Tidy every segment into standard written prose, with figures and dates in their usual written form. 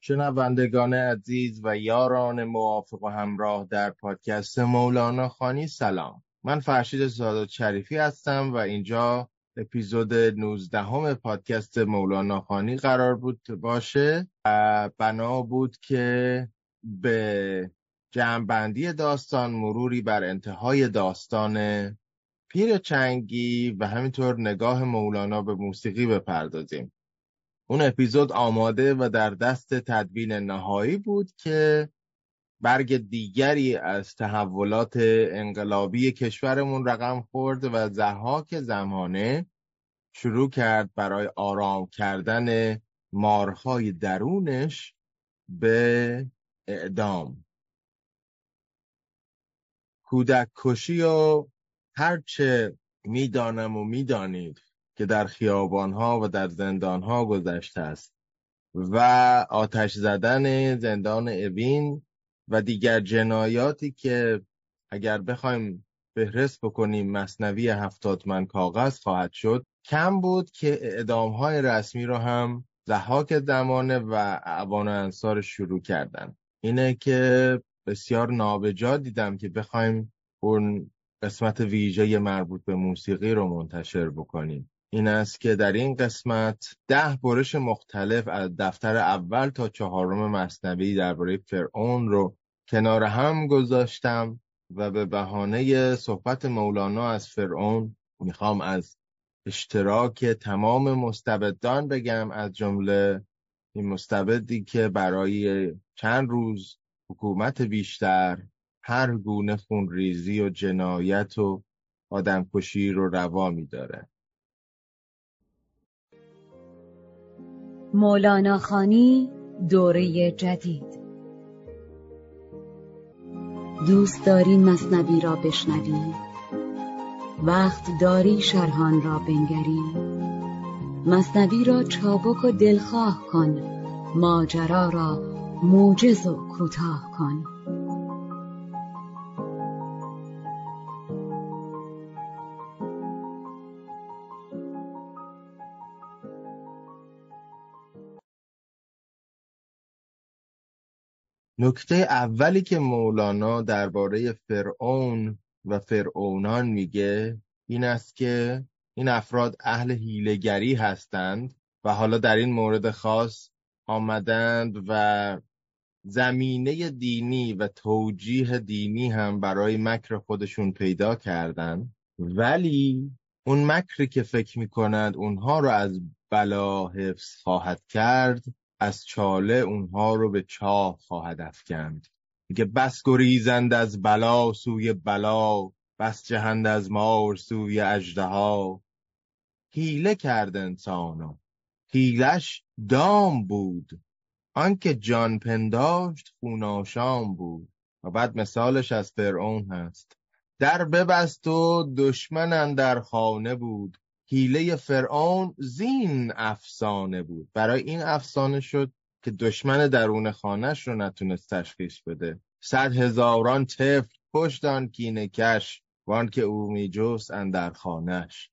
شنوندگان عزیز و یاران موافق و همراه در پادکست مولانا خانی، سلام. من فرشید صادق شریفی هستم و اینجا اپیزود 19 پادکست مولانا خانی قرار بود باشه. بنا بود که به جمع‌بندی داستان، مروری بر انتهای داستان پیر چنگی و همینطور نگاه مولانا به موسیقی بپردازیم. اون اپیزود آماده و در دست تدوین نهایی بود که برگ دیگری از تحولات انقلابی کشورمون رقم خورد و ضحاک زمانه شروع کرد برای آرام کردن مارهای درونش به اعدام، کودک کشی و هرچه میدانم و میدانید که در خیابان‌ها و در زندان‌ها گذشته است و آتش زدن زندان اوین و دیگر جنایاتی که اگر بخوایم فهرست بکنیم مثنوی 70 من کاغذ خواهد شد. کم بود که اعدام‌های رسمی رو هم ضحاک زمانه و اعوان انصار شروع کردن. اینه که بسیار نابجا دیدم که بخوایم اون قسمت ویژه مربوط به موسیقی رو منتشر بکنیم. این است که در این قسمت 10 برش مختلف از دفتر اول تا 4 مثنوی درباره فرعون رو کنار هم گذاشتم و به بهانه صحبت مولانا از فرعون میخوام از اشتراک تمام مستبدان بگم، از جمله این مستبدی که برای چند روز حکومت بیشتر هر گونه خونریزی و جنایت و آدمکشی رو روا می‌داره. مولانا خانی دوره جدید. دوست داری مثنوی را بشنوی؟ وقت داری شرحان را بنگری؟ مثنوی را چابک و دلخواه کن، ماجرا را موجز و کوتاه کن. نکته اولی که مولانا درباره فرعون و فرعونان میگه این است که این افراد اهل حیله‌گری هستند و حالا در این مورد خاص آمدند و زمینه دینی و توجیه دینی هم برای مکر خودشون پیدا کردند، ولی اون مکری که فکر میکنند اونها رو از بلا حفظ خواهد کرد، از چاله اونها رو به چاه خواهد افکند. میگه بس گریزند از بلا سوی بلا، بس جهند از مار سوی اژدها. حیله کرد انسانو، حیلش دام بود، آنکه جان پنداشت خون آشام بود. و بعد مثالش از فرعون هست. در ببست و دشمن اندر خانه بود، حیله فرعون زین افسانه بود. برای این افسانه شد که دشمن درون خانه‌اش رو نتونست تشخیص بده. 100,000 طفل پشت آن کینه کش، وان که او میجست اندر خانه‌اش.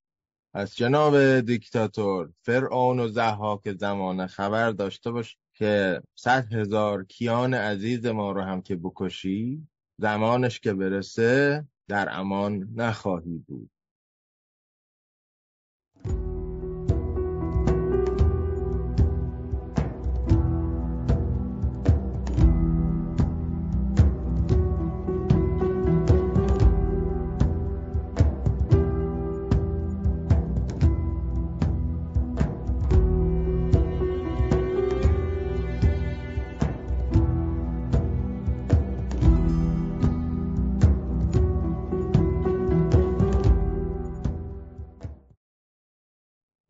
از جناب دیکتاتور فرعون و ضحاک زمانه خبر داشته باش که 100,000 کیان عزیز ما رو هم که بکشی، زمانش که برسه در امان نخواهی بود.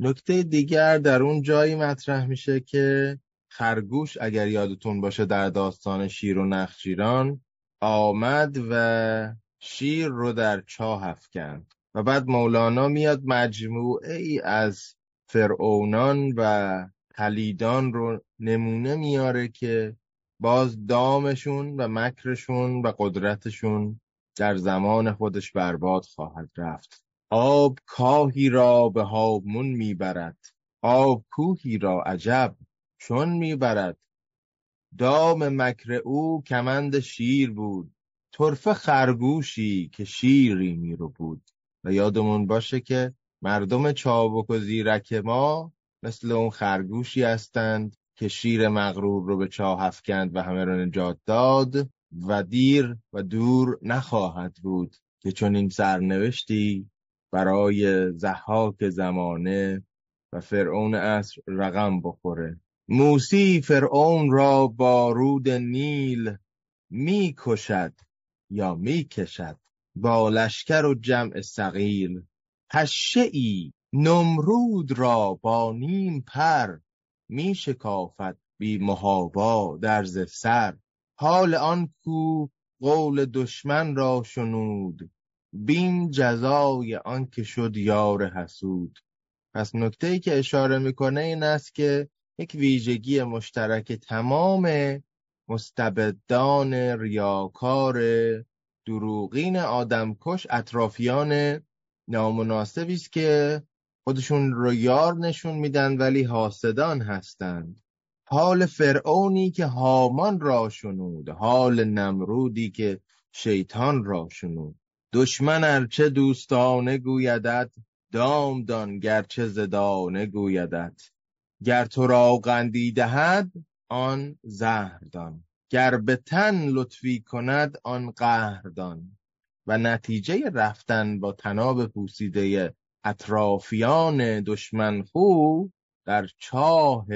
نکته دیگر در اون جایی مطرح میشه که خرگوش اگر یادتون باشه در داستان شیر و نخجیران آمد و شیر رو در چاه افکند و بعد مولانا میاد مجموعه ای از فرعونان و پلیدان رو نمونه میاره که باز دامشون و مکرشون و قدرتشون در زمان خودش برباد خواهد رفت. آب کاهی را به هامون میبرد، آب کوهی را عجب چون میبرد. دام مکر او کمند شیر بود، طرفه خرگوشی که شیری میرو بود. و یادمون باشه که مردم چابک و زیرک ما مثل اون خرگوشی هستند که شیر مغرور رو به چاه افکند و همه رو نجات داد و دیر و دور نخواهد بود که چون این سرنوشتی برای ضحاک زمانه و فرعون عصر رقم بخوره. موسی فرعون را با رود نیل می کشد یا می کشد با لشکر و جمع ثقیل. پشه ای نمرود را با نیم پر می شکافد بی محابا در زیر سر. حال آن کو قول دشمن را شنود، بین جزای آن که شد یار حسود. پس نکته‌ای که اشاره میکنه این است که یک ویژگی مشترک تمام مستبدان ریاکار دروغین آدمکش اطرافیان نامناسبی است که خودشون رو یار نشون میدن ولی حاسدان هستند. حال فرعونی که هامان را شنود، حال نمرودی که شیطان را شنود. دشمن ارچه دوستانه گویدت، دامدان گرچه زدانه گویدت. گر تو را قندی دهد آن زهردان، گر به تن لطفی کند آن قهردان. و نتیجه رفتن با تناب پوسیده اطرافیان دشمن خو در چاه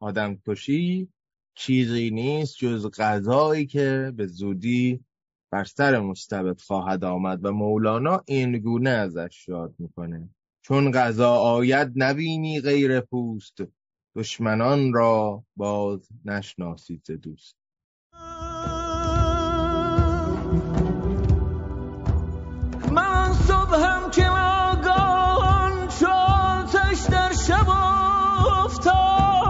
آدمکشی چیزی نیست جز غذایی که به زودی بر سر مستبد خواهد آمد و مولانا این گونه ازش یاد میکنه. چون غذا آید نبینی غیر پوست، دشمنان را باز نشناسید دوست. من صبحم که آگان چاتش در شب افتادم،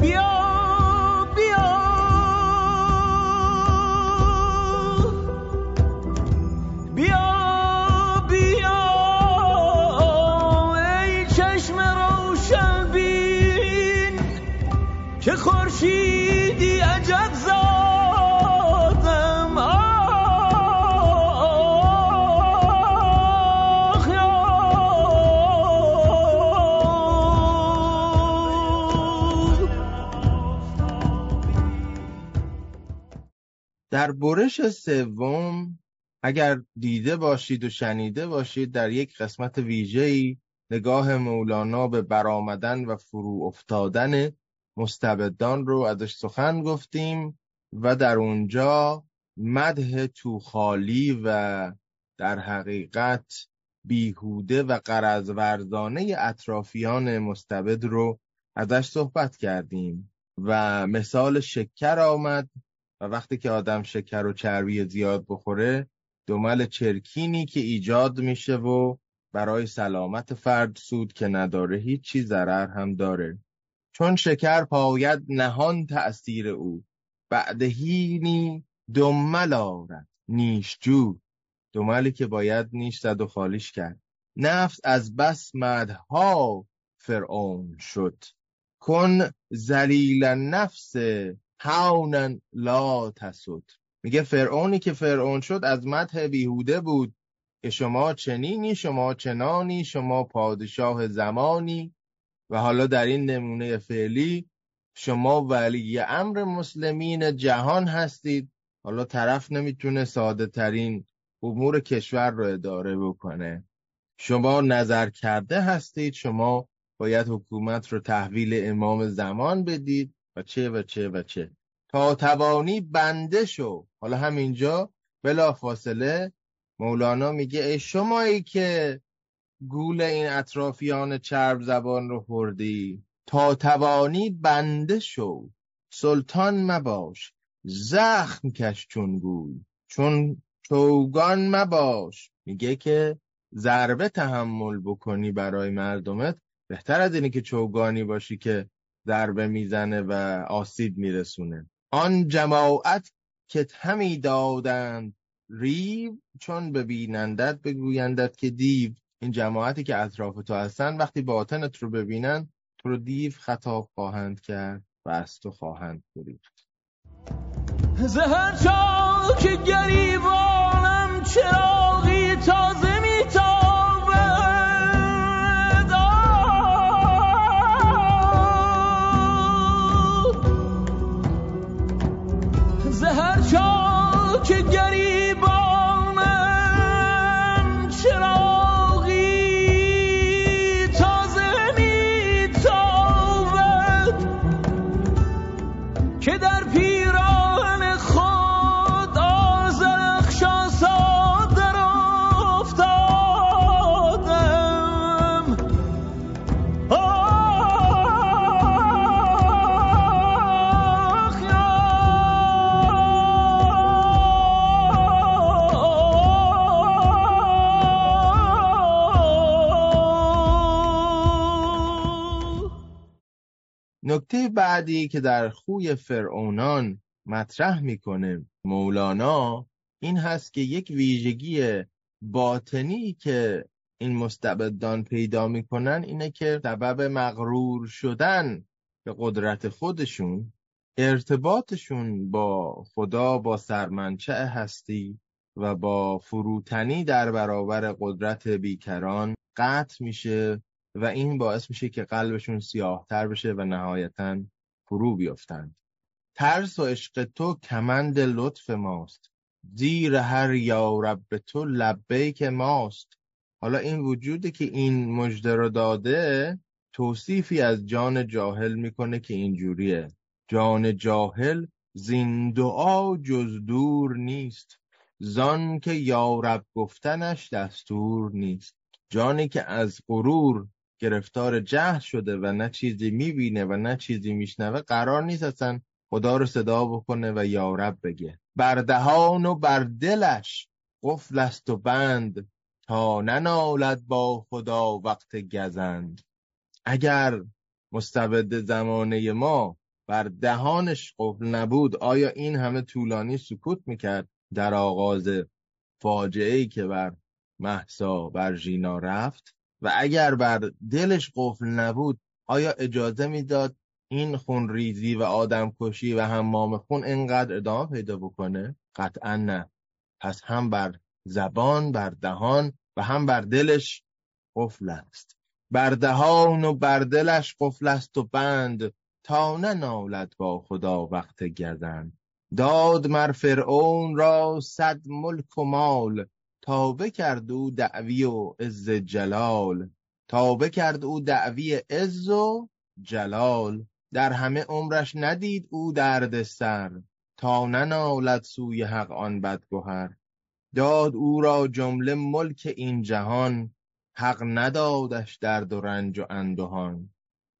بیا بیا بیا ای چشم روشن بین که خورشیدی عجب زادم. آخ در برش سوم اگر دیده باشید و شنیده باشید در یک قسمت ویژه‌ای نگاه مولانا به برآمدن و فرو افتادن مستبدان رو ازش سخن گفتیم و در اونجا مدح توخالی و در حقیقت بیهوده و غرض ورزانه اطرافیان مستبد رو ازش صحبت کردیم و مثال شکر آمد و وقتی که آدم شکر و چربی زیاد بخوره دمل چرکینی که ایجاد میشه و برای سلامت فرد سود که نداره هیچی ضرر هم داره. چون شکر پاید نهان تأثیر او، بعد هینی دمل آرد نیشجو. دملی که باید نیش زد و خالیش کرد. نفس از بس مدها فرعون شد، کن ذلیل نفس هاونن لا تسد. میگه فرعونی که فرعون شد از مدح بیهوده بود که شما چنینی، شما چنانی، شما پادشاه زمانی و حالا در این نمونه فعلی شما ولی امر مسلمین جهان هستید. حالا طرف نمیتونه ساده ترین امور کشور رو اداره بکنه. شما نظر کرده هستید، شما باید حکومت رو تحویل امام زمان بدید و چه و چه و چه. تا توانی بنده شو حالا همینجا بلافاصله مولانا میگه ای شمایی که گول این اطرافیان چرب زبان رو خوردی، تا توانی بنده شو سلطان مباش، زخم کش چون گول چون چوگان مباش. میگه که ضربه تحمل بکنی برای مردمت بهتر از اینه که چوگانی باشی که ضربه میزنه و آسیب میرسونه. آن جماعت که همی دادند ریو، چون ببینندت بگویندت که دیو. این جماعتی که اطراف تو هستن وقتی باطنت رو ببینن تو رو دیو خطاب خواهند کرد و از تو خواهند گریخت. زهر چا که گریبانم چراغی تازه میتابد، زهر چا که گریبانم چراغی تازه میتابد، که در نکته بعدی که در خوی فرعونان مطرح میکنه مولانا این هست که یک ویژگی باطنی که این مستبدان پیدا میکنن اینه که سبب مغرور شدن به قدرت خودشون، ارتباطشون با خدا، با سرمنشأ هستی و با فروتنی در برابر قدرت بیکران قطع میشه و این باعث میشه که قلبشون سیاه‌تر بشه و نهایتاً فرو بیافتند. ترس و عشق تو کمند لطف ماست، زیر هر یا رب تو لبیک ماست. حالا این وجودی که این مژده رو داده توصیفی از جان جاهل میکنه که اینجوریه: جان جاهل زین دعا جز دور نیست، زان که یا رب گفتنش دستور نیست. جانی که از غرور گرفتار جهل شده و نه چیزی میبینه و نه چیزی میشنوه قرار نیست اصلا خدا رو صدا بکنه و یا رب بگه. بر دهان و بر دلش قفل است و بند، تا ننالد با خدا وقت گزند. اگر مستبد زمانه ما بر دهانش قفل نبود آیا این همه طولانی سکوت میکرد در آغاز فاجعه‌ای که بر مهسا بر ژینا رفت؟ و اگر بر دلش قفل نبود آیا اجازه میداد این خون ریزی و آدم کشی و حمام خون اینقدر ادامه پیدا بکنه؟ قطعا نه. پس هم بر زبان، بر دهان و هم بر دلش قفل است. بر دهان و بر دلش قفل است و بند، تا ننالد با خدا وقت گردن. داد مر فرعون را صد ملک و مال، تابه کرد او دعوی و عز جلال. تابه کرد او دعوی عز و جلال، در همه عمرش ندید او درد سر، تا ننالد سوی حق آن بدگهر. داد او را جمله ملک این جهان، حق ندادش درد و رنج و اندوهان.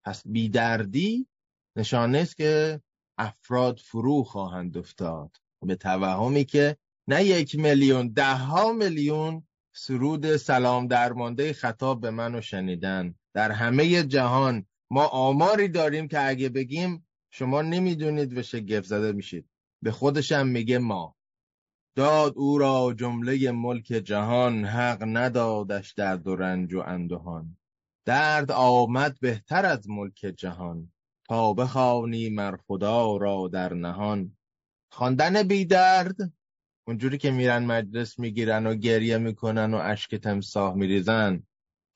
پس بیدردی نشانه است که افراد فرو خواهند افتاد به توهمی که نه 1 میلیون، 10 میلیون سرود سلام درمانده خطاب به منو شنیدن. در همه جهان ما آماری داریم که اگه بگیم شما نمیدونید و شگفت زده میشید. به خودشم میگه ما. داد او را جمله ملک جهان، حق ندادش درد و رنج و اندوهان. درد آمد بهتر از ملک جهان، تا بخوانی مر خدا را در نهان. خواندن بی درد اونجوری که میرن مجلس میگیرن و گریه میکنن و اشک تمساح میریزن،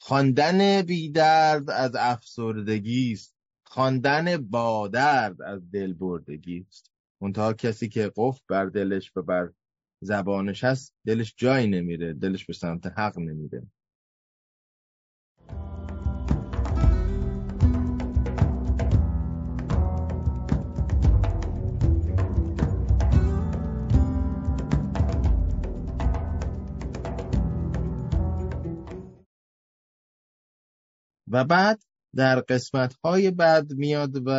خواندن بی درد از افسردگی است، خواندن با درد از دلبردگی است. اونتها کسی که قفل بر دلش و بر زبانش هست دلش جایی نمیره، دلش به سمت حق نمیره. و بعد در قسمت‌های بعد میاد و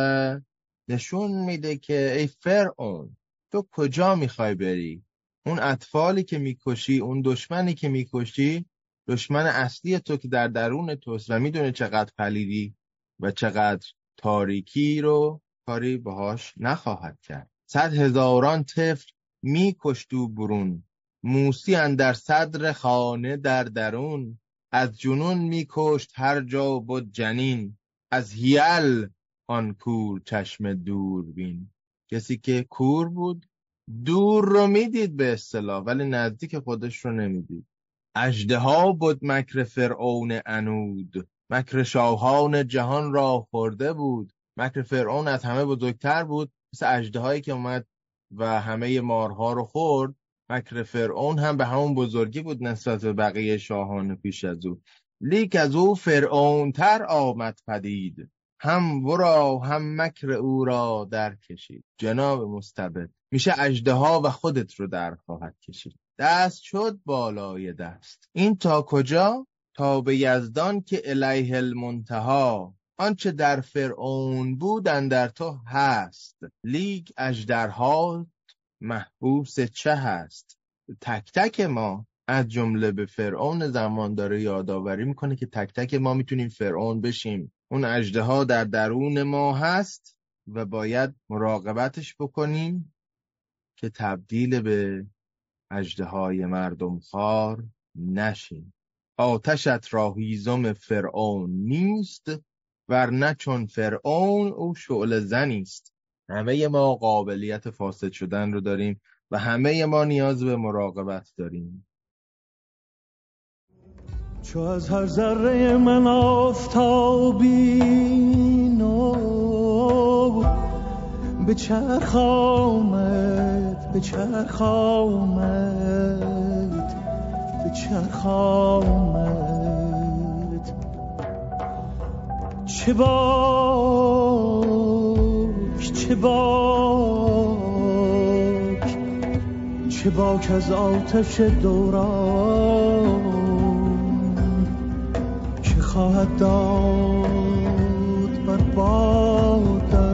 نشون میده که ای فرعون تو کجا میخوای بری؟ اون اطفالی که میکشی، اون دشمنی که میکشی، دشمن اصلی تو که در درون توست و میدونه چقدر پلیدی و چقدر تاریکی رو کاری باهاش نخواهد کرد. 100,000 طفل میکشت و برون، موسی اندر صدر خانه در درون، از جنون میکشت هر جا بود جنین، از هیل آن کور چشم دور بین. کسی که کور بود دور رو میدید به اصطلاح، ولی نزدیک خودش رو نمیدید. اژدها بود مکر فرعون عنود، مکر شاهان جهان را خورده بود. مکر فرعون از همه بزرگتر بود، مثل اژدهایی که اومد و همه مارها رو خورد. مکر فرعون هم به همون بزرگی بود نسبت به بقیه شاهان پیش از او. لیک از او فرعون تر آمد پدید، هم ورا هم مکر او را در کشید. جناب مستبد میشه اژدها و خودت رو در خواهد کشید. دست شد بالای دست. این تا کجا؟ تا به یزدان که الیه المنتها، آنچه در فرعون بود اندر تو هست. لیک اژدرها محبوس چه هست؟ تک تک ما، از جمله به فرعون زمان داره یادآوری میکنه که تک تک ما میتونیم فرعون بشیم. اون اژدها در درون ما هست و باید مراقبتش بکنیم که تبدیل به اژدهای مردم خوار نشیم. آتشت را هیزم فرعون نیست، ورنه چون فرعون او شعله زنیست. همه ما قابلیت فاسد شدن رو داریم و همه ما نیاز به مراقبت داریم. چو از هر ذره من آفتابی نو، به چرخ آمد چه باک از آتش دوران که خواهد داد. بر بادن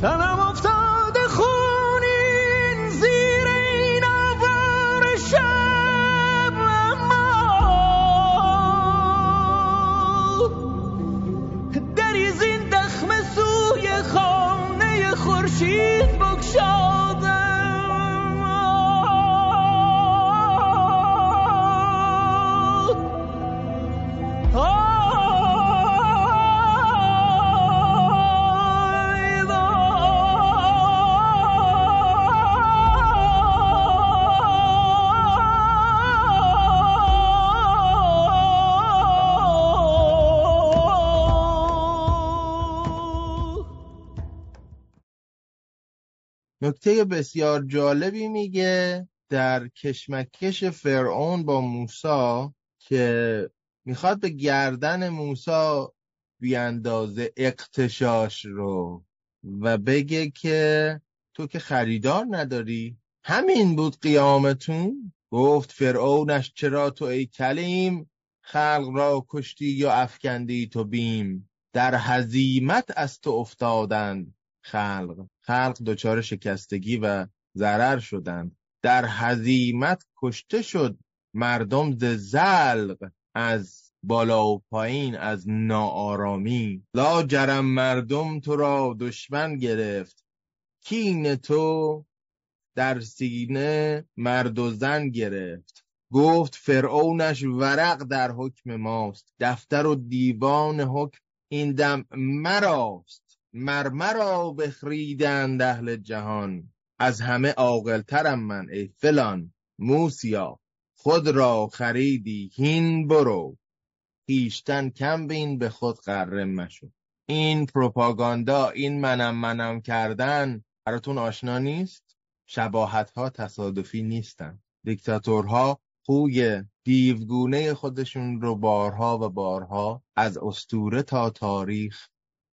تنم افتاده خونین زیر این آوار شب، اما دری زین دخم سوی خانه خورشید بگشادم. نکته بسیار جالبی میگه در کشمکش فرعون با موسی که میخواد به گردن موسی بیاندازه اقتشاش رو و بگه که تو که خریدار نداری، همین بود قیامتون. گفت فرعونش چرا تو ای کلیم، خلق را کشتی یا افکندی تو بیم، در هزیمت از تو افتادند خلق دچار شکستگی و ضرر شدند. در هزیمت کشته شد مردم ز زلق، از بالا و پایین، از ناآرامی. لا جرم مردم تو را دشمن گرفت، کین تو در سینه مرد و زن گرفت. گفت فرعونش ورق در حکم ماست، دفتر و دیوان حکم این دم مراست. مرمرا بخریدند اهل جهان، از همه عاقل‌ترم من ای فلان. موسیا خود را خریدی هین برو، هیشتن کم بین به خود غره مشو. این پروپاگاندا، این منم کردن براتون آشنا نیست؟ شباهت‌ها تصادفی نیستن. دیکتاتورها خوی دیوگونه خودشون رو بارها و بارها از اسطوره تا تاریخ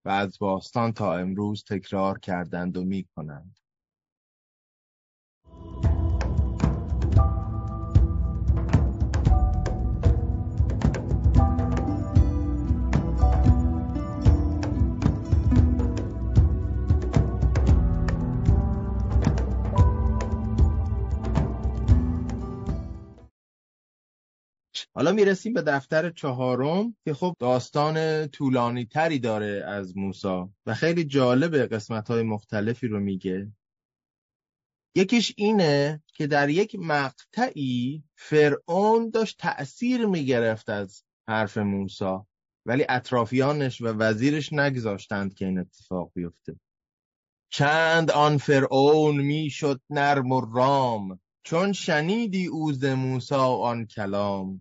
و از باستان تا امروز تکرار کردند و می کنند. حالا میرسیم به دفتر چهارم که خب داستان طولانی تری داره از موسی و خیلی جالبه، قسمت‌های مختلفی رو میگه. یکیش اینه که در یک مقطعی فرعون داشت تأثیر میگرفت از حرف موسی، ولی اطرافیانش و وزیرش نگذاشتند که این اتفاق بیفته. چند آن فرعون میشد نرم و رام، چون شنیدی او ز موسی آن کلام.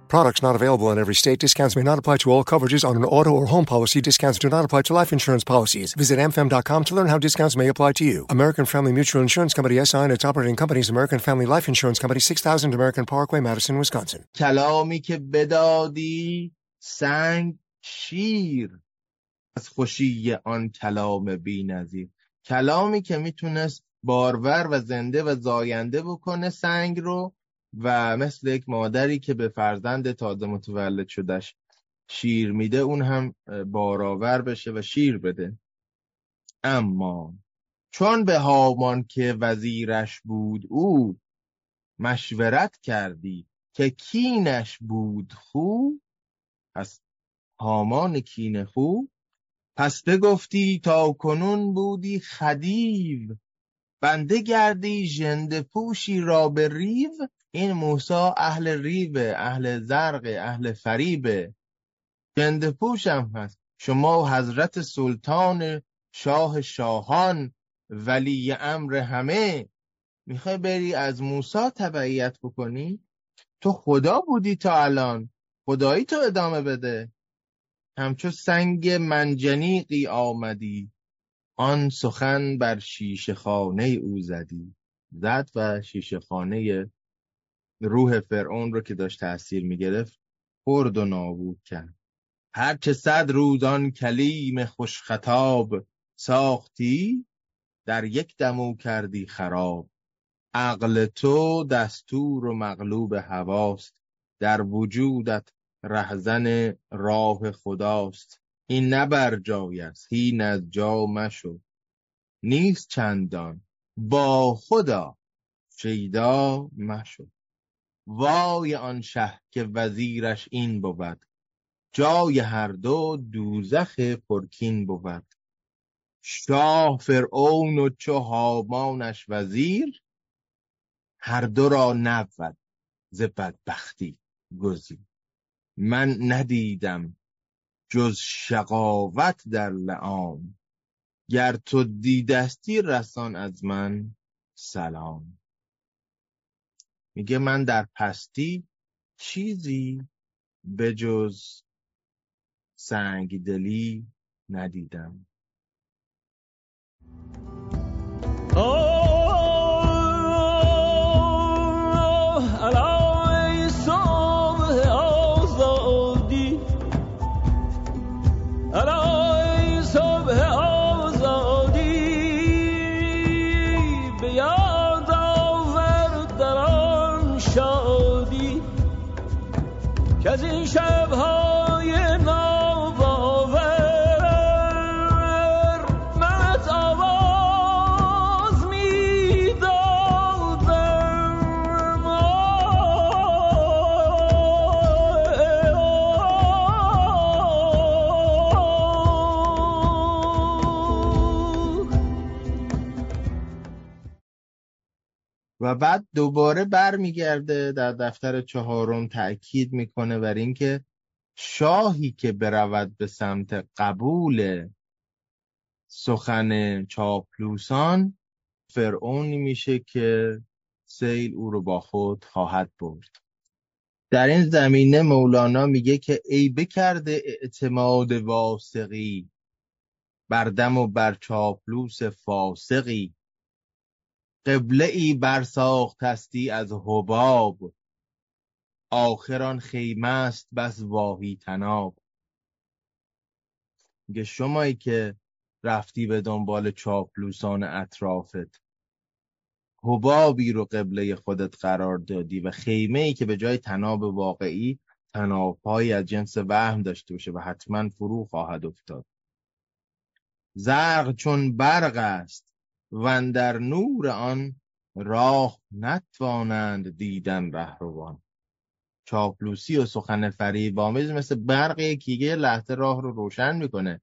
Products not available in every state. Discounts may not apply to all coverages on an auto or home policy. Discounts do not apply to life insurance policies. Visit amfam.com to learn how discounts may apply to you. American Family Mutual Insurance Company S.I. and its operating companies, American Family Life Insurance Company, 6000 American Parkway, Madison, Wisconsin. کلامی که بدادی سنگ شیر از خوشی آن کلام بی‌نظیر. کلامی که میتونست بارور و زنده و زاینده بکنه سنگ رو و مثل یک مادری که به فرزند تازه متولد شدش شیر میده اون هم بارآور بشه و شیر بده. اما چون به هامان که وزیرش بود او مشورت کردی که کینش بود خو، پس هامان کین خو، پس بگفتی تا کنون بودی خدیو، بنده گردی ژنده پوشی را به ریو. این موسی اهل ریبه، اهل زرقه، اهل فریبه، ژنده پوش هم هست. شما و حضرت سلطان شاه شاهان ولی امر همه میخوای بری از موسی تبعیت بکنی؟ تو خدا بودی تا الان، خدایی تو ادامه بده. همچو سنگ منجنیقی آمدی، آن سخن بر شیشه خانه او زدی. زد و شیشه خانه روح فرعون رو که داشت تأثیر می‌گرفت خرد و نابود کرد. هر چه 100 روز آن کلیم خوش خطاب ساختی، در یک دمو کردی خراب. عقل تو دستور و مغلوب هواست، در وجودت رهزن راه خداست. این نبر جای است، هین از جا مشو، نیست چندان با خدا شیدا مشو. وای آن شه که وزیرش این بود، جای هر دو دوزخ پرکین بود. شاه فرعون و چو هامانش وزیر، هر دو را نبود ز بدبختی گزیر. من ندیدم جز شقاوت در لعام، گر تو دیدستی رسان از من سلام. میگه من در پستی چیزی به جز سنگدلی ندیدم. و بعد دوباره برمیگرده در دفتر چهارم تأکید میکنه بر اینکه شاهی که برود به سمت قبول سخن چاپلوسان فرعونی میشه که سیل او رو با خود خواهد برد. در این زمینه مولانا میگه که ای بکرده اعتماد واسقی بردم و بر چاپلوس فاسقی، قبله ای برساختستی از حباب، آخران خیمه است بس واهی تناب. میگه شمایی که رفتی به دنبال چاپلوسان اطرافت، حبابی رو قبله خودت قرار دادی و خیمه ای که به جای تناب واقعی تنابهایی از جنس وهم داشته باشه و حتما فرو خواهد افتاد. زرق چون برق است و اندر نور آن راه نتوانند دیدن رهروان. چاپلوسی و سخن فریب آمیز مثل برقی که یه لحظه راه رو روشن میکنه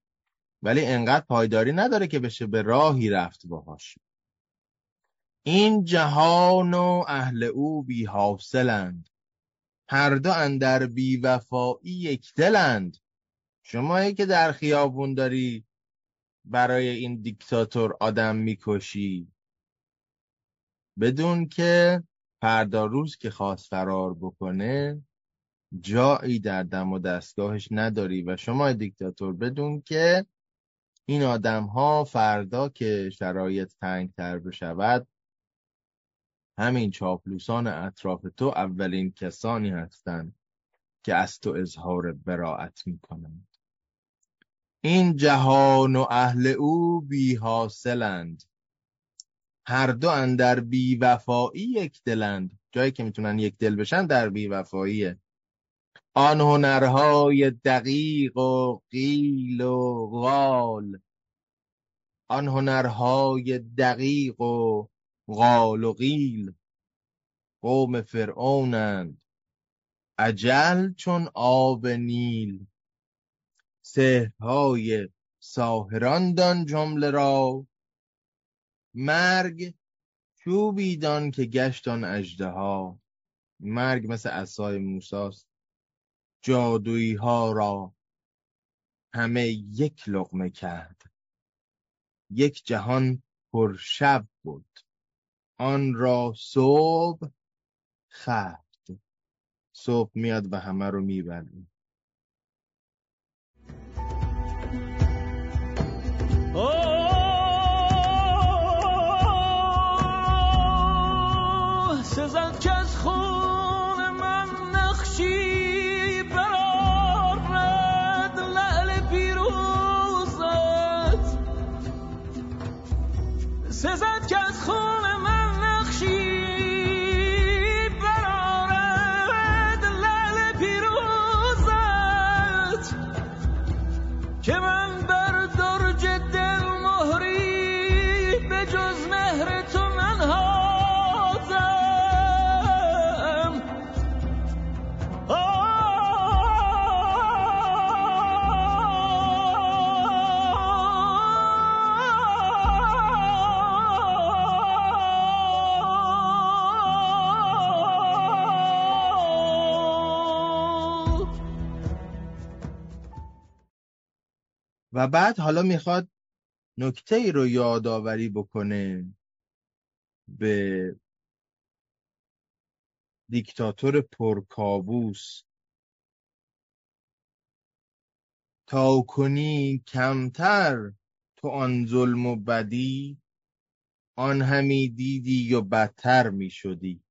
ولی انقدر پایداری نداره که بشه به راهی رفت باهاش. این جهان و اهل او بی حاصلند، هر دو اندر بی وفایی یک دلند. شمایی که در خیابون داری برای این دیکتاتور آدم میکشی، بدون که فردا روز که خواست فرار بکنه جایی در دم و دستگاهش نداری، و شما دیکتاتور بدون که این آدم ها فردا که شرایط تنگ تر بشود همین چاپلوسان اطراف تو اولین کسانی هستند که از تو اظهار براءت میکنند. این جهان و اهل او بی حاصلند، هر دو اندر بی وفایی یک دلند. جایی که میتونن یک دل بشن در بی وفاییه. آن هنرهای دقیق و قیل و غال، آن هنرهای دقیق و غال و قیل قوم فرعونند. اجل چون آب نیل، سحرهای ساحران دان جمله را، مرگ چوبی دان که گشتان اژدها. مرگ مثل عصای موساست، جادویی ها را همه یک لقمه کرد. یک جهان پر شب بود، آن را صبح خورد. صبح میاد و همه رو میبره. آه سزد که از خون من نخشی برارد، لعل پیروزت سزد که از خون من نخشی برارد، لعل پیروزت که من بر درج دل مهری به جز مهر تو من هازم. و بعد حالا میخواد نکته ای رو یادآوری بکنه به دیکتاتور پرکابوس. تا کنی کمتر تو آن ظلم و بدی، آن همی دیدی و بدتر میشدی.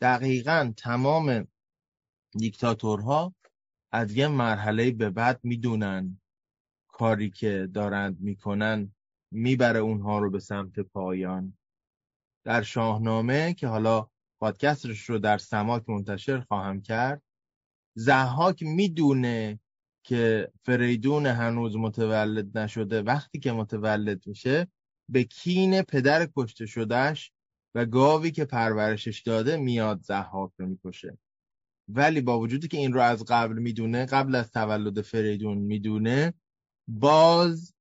دقیقاً تمام دیکتاتورها از یه مرحله به بعد میدونن کاری که دارند میکنن میبره اونها رو به سمت پایان. در شاهنامه که حالا پادکستش رو در سماک منتشر خواهم کرد، ضحاک میدونه که فریدون هنوز متولد نشده. وقتی که متولد میشه به کین پدر کشته شدهش و گاوی که پرورشش داده میاد ضحاک رو میکشه. ولی با وجودی که این رو از قبل میدونه، قبل از تولد فریدون میدونه، باز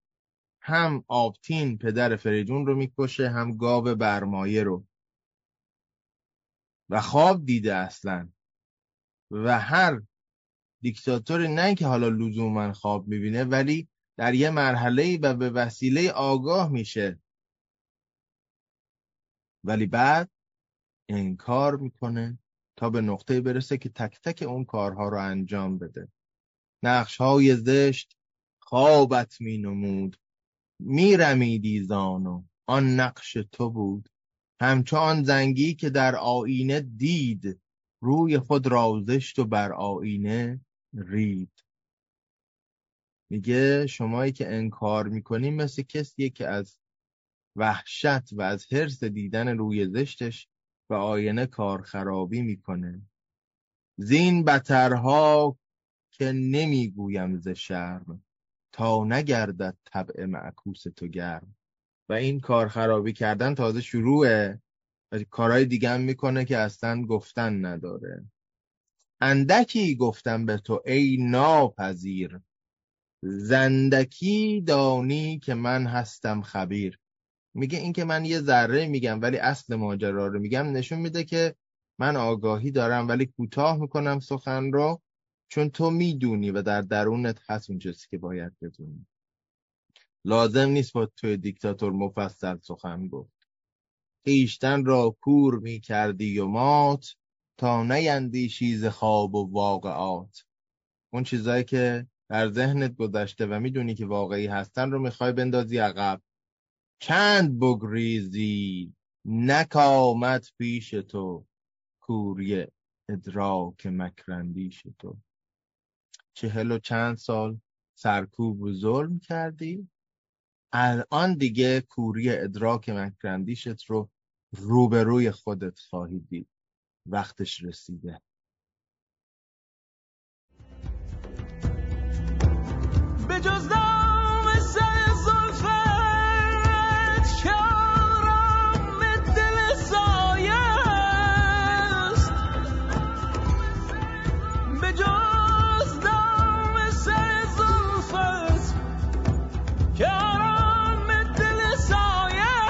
هم آبتین پدر فریدون رو میکشه هم گاو برمایه رو. و خواب دیده اصلا. و هر دیکتاتوری نه که حالا لزوماً خواب میبینه ولی در یه مرحله‌ای و به وسیله آگاه میشه ولی بعد انکار میکنه تا به نقطه برسه که تک تک اون کارها رو انجام بده. نقش‌های زشت خوابت مینمود، میرمیدی زانو آن نقش تو بود، همچون آن زنگی که در آینه دید، روی خود رازشت و بر آینه رید. میگه شمایی که انکار میکنی مثل کسیه که از وحشت و از حرص دیدن روی زشتش به آینه کار خرابی میکنه. زین بترها که نمیگویم ز شرم، تا نگردد طبع معکوس تو گرم. و این کار خرابی کردن تازه شروعه و کارهای دیگه هم میکنه که اصلا گفتن نداره. اندکی گفتم به تو ای ناپذیر، زندکی دانی که من هستم خبیر. میگه این که من یه ذره میگم ولی اصل ماجرا رو میگم نشون میده که من آگاهی دارم ولی کوتاه میکنم سخن رو، چون تو میدونی و در درونت هست اون چیزی که باید بدونی. لازم نیست با توی دیکتاتور مفصل سخن گفت. خویشتن را کور میکردی و مات، تا نیندیشی ز خواب و واقعات. اون چیزایی که در ذهنت گذشته و میدونی که واقعی هستن رو میخوای بندازی عقب. چند بگریزی نکامد پیش تو، کوری ادراک مکرندیش تو. 40 و چند سال سرکوب و ظلم کردی، الان دیگه کوری ادراک مکرندیشت رو روبروی خودت خواهی دید. وقتش رسیده. به جز دام سر زلفت شارم به دل سایه است، به جز دام سر زلفت شارم به دل سایه است.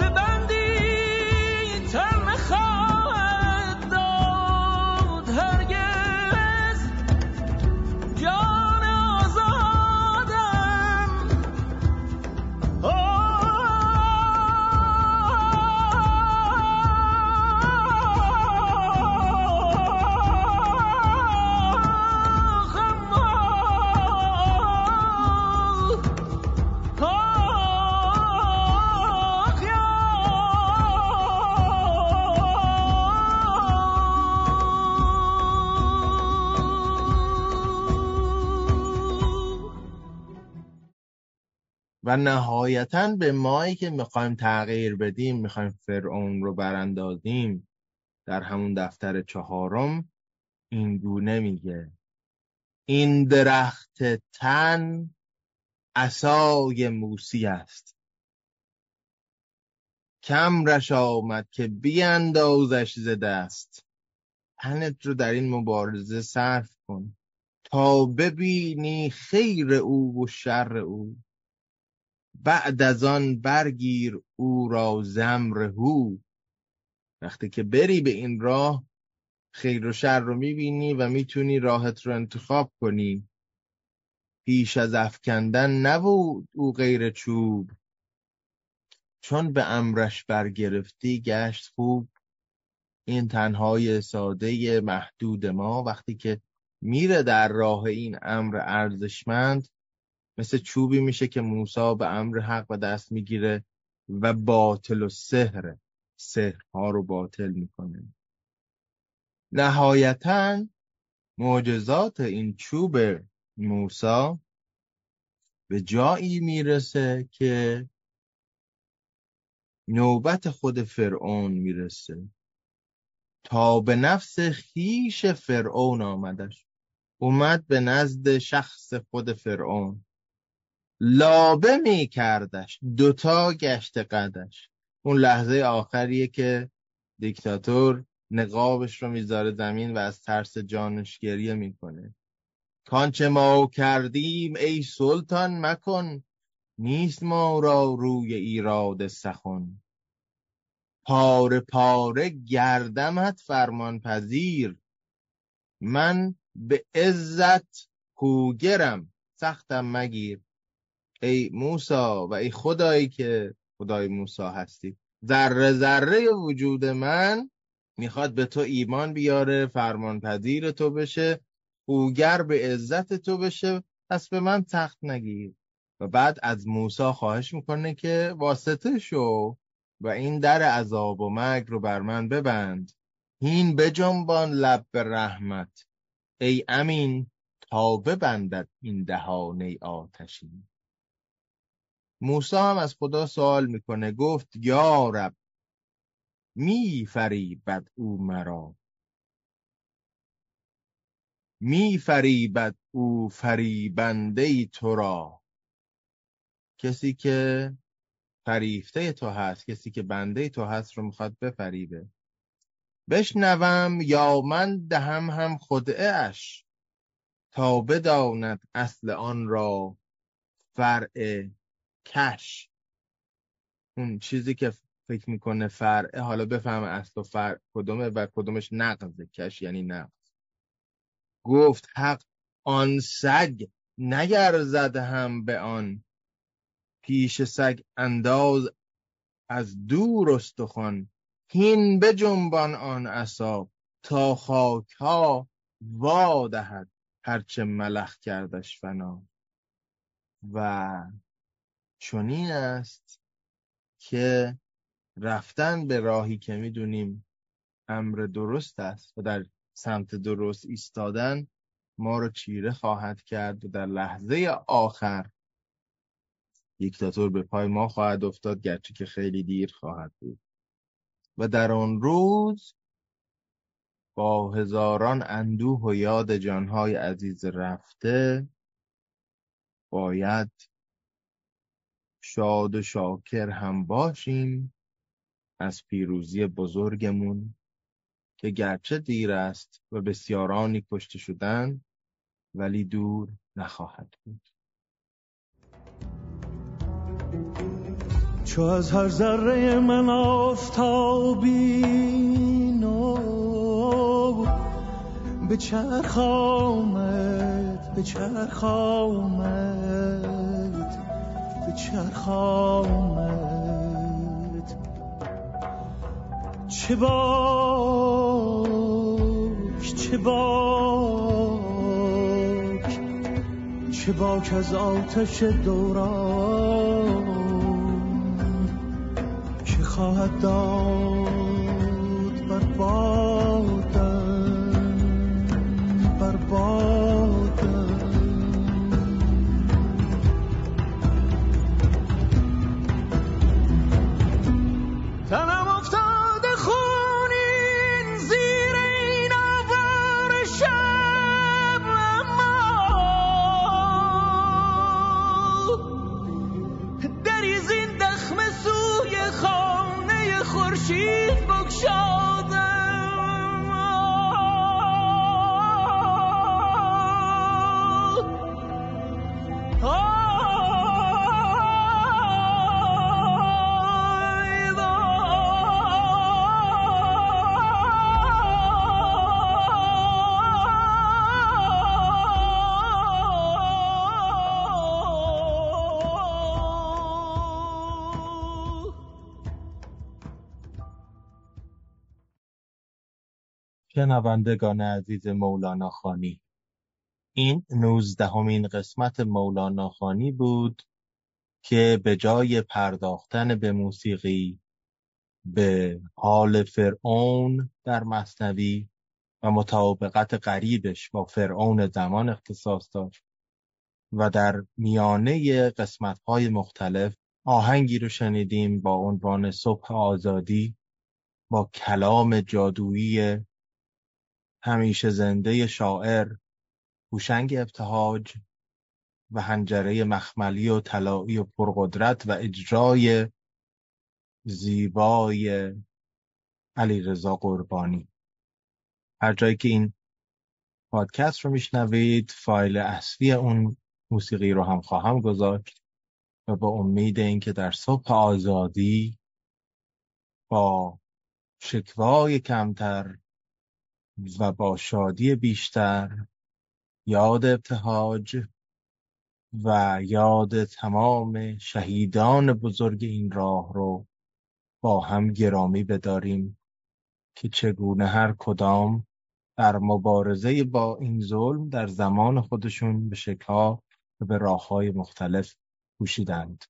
ببندی تن خواه و نهایتاً به مایی که میخوایم تغییر بدیم، میخوایم فرعون رو براندازیم در همون دفتر 4 این گونه میگه: این درخت تن عصای موسی است، کمرش آمد که بیندازش ز دست. تنت رو در این مبارزه صرف کن تا ببینی خیر او و شر او. بعد از آن برگیر او را زمرهو. وقتی که بری به این راه خیر و شر رو میبینی و میتونی راهت رو انتخاب کنی. پیش از افکندن نبود او غیر چوب، چون به امرش برگرفتی گشت خوب. این تنهای ساده محدود ما وقتی که میره در راه این امر ارزشمند مثل چوبی میشه که موسی به امر حق به دست میگیره و باطل و سحرها رو باطل میکنه. نهایتاً معجزات این چوب موسی به جایی میرسه که نوبت خود فرعون میرسه. تا به نفس خیش فرعون آمدش، اومد به نزد شخص خود فرعون. لابه می کردش دوتا گشت قدش. اون لحظه آخریه که دیکتاتور نقابش رو میذاره زمین و از ترس جانش گریه میکنه. کانچه ما کردیم ای سلطان مکن، نیست ما را روی ایراد سخن. پاره پاره گردمت فرمان پذیر، من به عزت کوگرم سختم مگیر. ای موسی و ای خدایی که خدای موسی هستی، ذره ذره وجود من میخواد به تو ایمان بیاره، فرمان پذیر تو بشه، کوگر به عزت تو بشه، پس به من سخت نگیر. و بعد از موسی خواهش میکنه که واسطه شو و این در عذاب و مرگ رو بر من ببند. هین بجنبان لب به رحمت، ای امین تا ببندد این دهانه آتشین. موسی هم از خدا سوال میکنه، گفت یا رب می فریبد او فریبنده تو را. کسی که فریفته تو هست، کسی که بنده تو هست رو میخواد بفریبه. بشنوم یا من دهم هم خدعه اش، تا بداند اصل آن را فرع کش. اون چیزی که فکر میکنه فرعه، حالا بفهم اصل و فرع کدومه و کدومش نقضه. کش یعنی نقض. گفت حق آن سگ نگرزد هم به آن، پیش سگ انداز از دور استخوان. هین بجنبان آن عصا تا خاک ها وا دهد، هرچه ملخ کردش فنا. و چنین است که رفتن به راهی که میدونیم امر درست است و در سمت درست ایستادن ما رو چیره خواهد کرد و در لحظه آخر دیکتاتور به پای ما خواهد افتاد، گرچه که خیلی دیر خواهد بود. و در آن روز با هزاران اندوه و یاد جانهای عزیز رفته باید شاد و شاکر هم باشیم از پیروزی بزرگمون که گرچه دیر است و بسیارانی کشته شدند ولی دور نخواهد بود. چو از هر ذره من آفتابی نو به چرخ آمد چه باک از آتش دوران که خواهد داد بر بادن تنم افتاده خونین زیر این آوار شب، اما دریز این دخم سوی خانه خورشید بگشادم. شنوندگان عزیز مولانا خوانی، این 19 قسمت مولانا خوانی بود که به جای پرداختن به موسیقی، به حال فرعون در مثنوی و مطابقت غریبش با فرعون زمان اختصاص داشت و در میانه قسمت‌های مختلف آهنگی رو شنیدیم با عنوان صبح آزادی با کلام جادویی همیشه زنده شاعر هوشنگ ابتهاج و حنجره مخملی و طلایی و پرقدرت و اجرای زیبای علیرضا قربانی. هر جایی که این پادکست رو میشنوید فایل اصلی اون موسیقی رو هم خواهم گذاشت و با امید اینکه در صبح آزادی با شکوای کمتر و با شادی بیشتر یاد ابتهاج و یاد تمام شهیدان بزرگ این راه رو با هم گرامی بداریم که چگونه هر کدام در مبارزه با این ظلم در زمان خودشون به شکل‌ها و به راه‌های مختلف کوشیدند.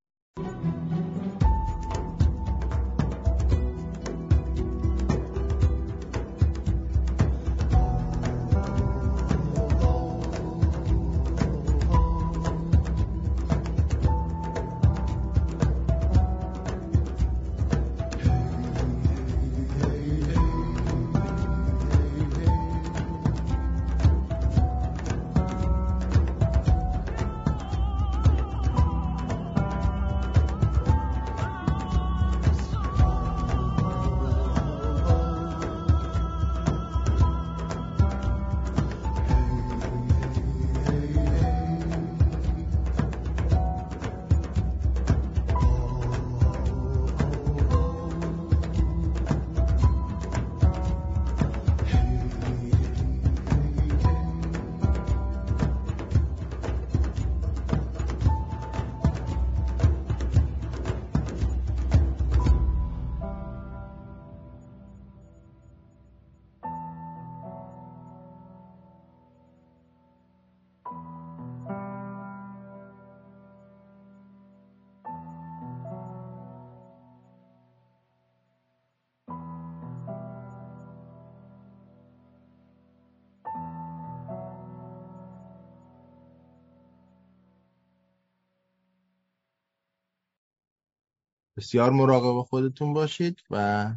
بسیار مراقب خودتون باشید و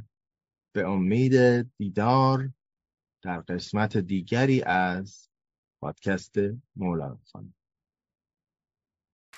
به امید دیدار در قسمت دیگری از پادکست مولانا خان.